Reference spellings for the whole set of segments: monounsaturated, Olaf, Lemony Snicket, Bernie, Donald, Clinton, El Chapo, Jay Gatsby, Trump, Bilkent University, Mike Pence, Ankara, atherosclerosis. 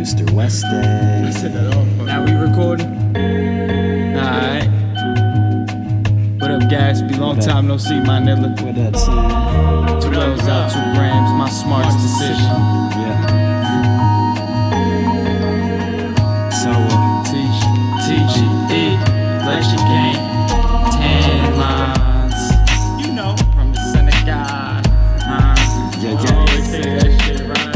Mr. Weston. He said that all. Now we recording? Alright. What up, Gatsby? Long time no see, my nigga. What up, son? 2 rounds out, 2 grams, my smartest decision. Yeah. So, TGE, Flex your game. 10 lines. You know, from the synagogue. Always say that shit, right?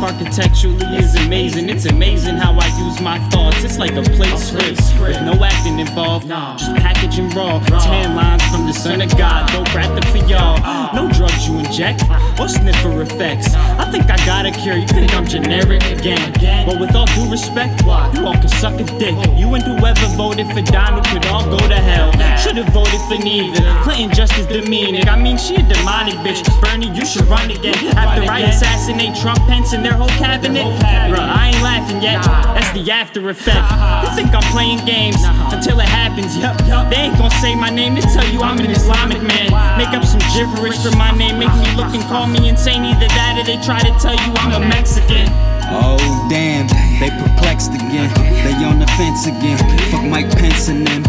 Architecturally is amazing. It's amazing how I use my thoughts. It's like a play script with no acting involved, just packaging raw. 10 lines from the Son of God, no rapping for y'all. No drugs you inject or sniffer effects. I think I got a cure. You think I'm generic again? But with all due respect, you all can suck a dick. You and whoever voted for Donald could all go to hell. Should've voted for neither. Clinton just is demeaning. I mean, she a demonic bitch. Bernie, you should run again. After I assassinate Trump, Pence, and their whole cabinet. Bruh, I ain't laughing yet. That's the after effect. You think I'm playing games until it happens. Yup. They ain't gon' say my name. They tell you I'm an Islamic man. Make up some gibberish for my name. Make me look and call me insane. Either that or they try to tell you I'm a Mexican. Oh damn, they perplexed again. They on the fence again. Fuck Mike Pence and them.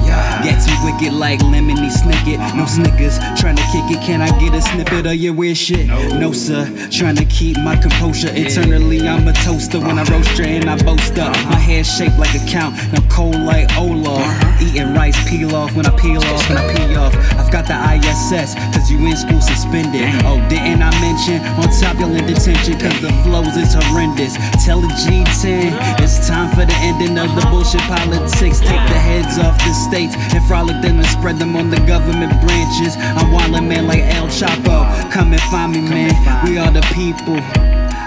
Gets me wicked like Lemony Snicket. No Snickers, tryna kick it. Can I get a snippet of your weird shit? No sir, tryna keep my composure eternally. I'm a toaster when I roaster and I boast up. My hair shaped like a count, and I'm cold like Olaf. Eating rice, peel off when I peel off and I pee off. I've got the ISS, cause you in school suspended. Oh, didn't I mention on top y'all in detention? Cause the flows is horrendous. Tell the G10, it's time for the ending of the bullshit politics. Take the heads off the states and frolic them and spread them on the government branches. I'm wildin', man, like El Chapo. Come and find me, man. We are the people.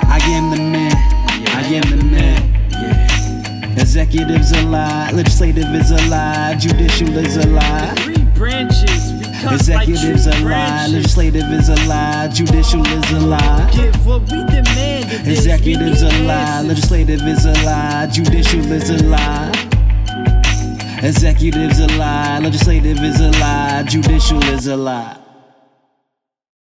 I am the man. I am the man. Executives a lie, legislative is a lie, judicial is a lie. 3 branches. Executives a lie, legislative is a lie, judicial is a lie. Give what we demand. Executives a lie, legislative is a lie, judicial is a lie. Executives a lie, legislative is a lie, judicial is a lie.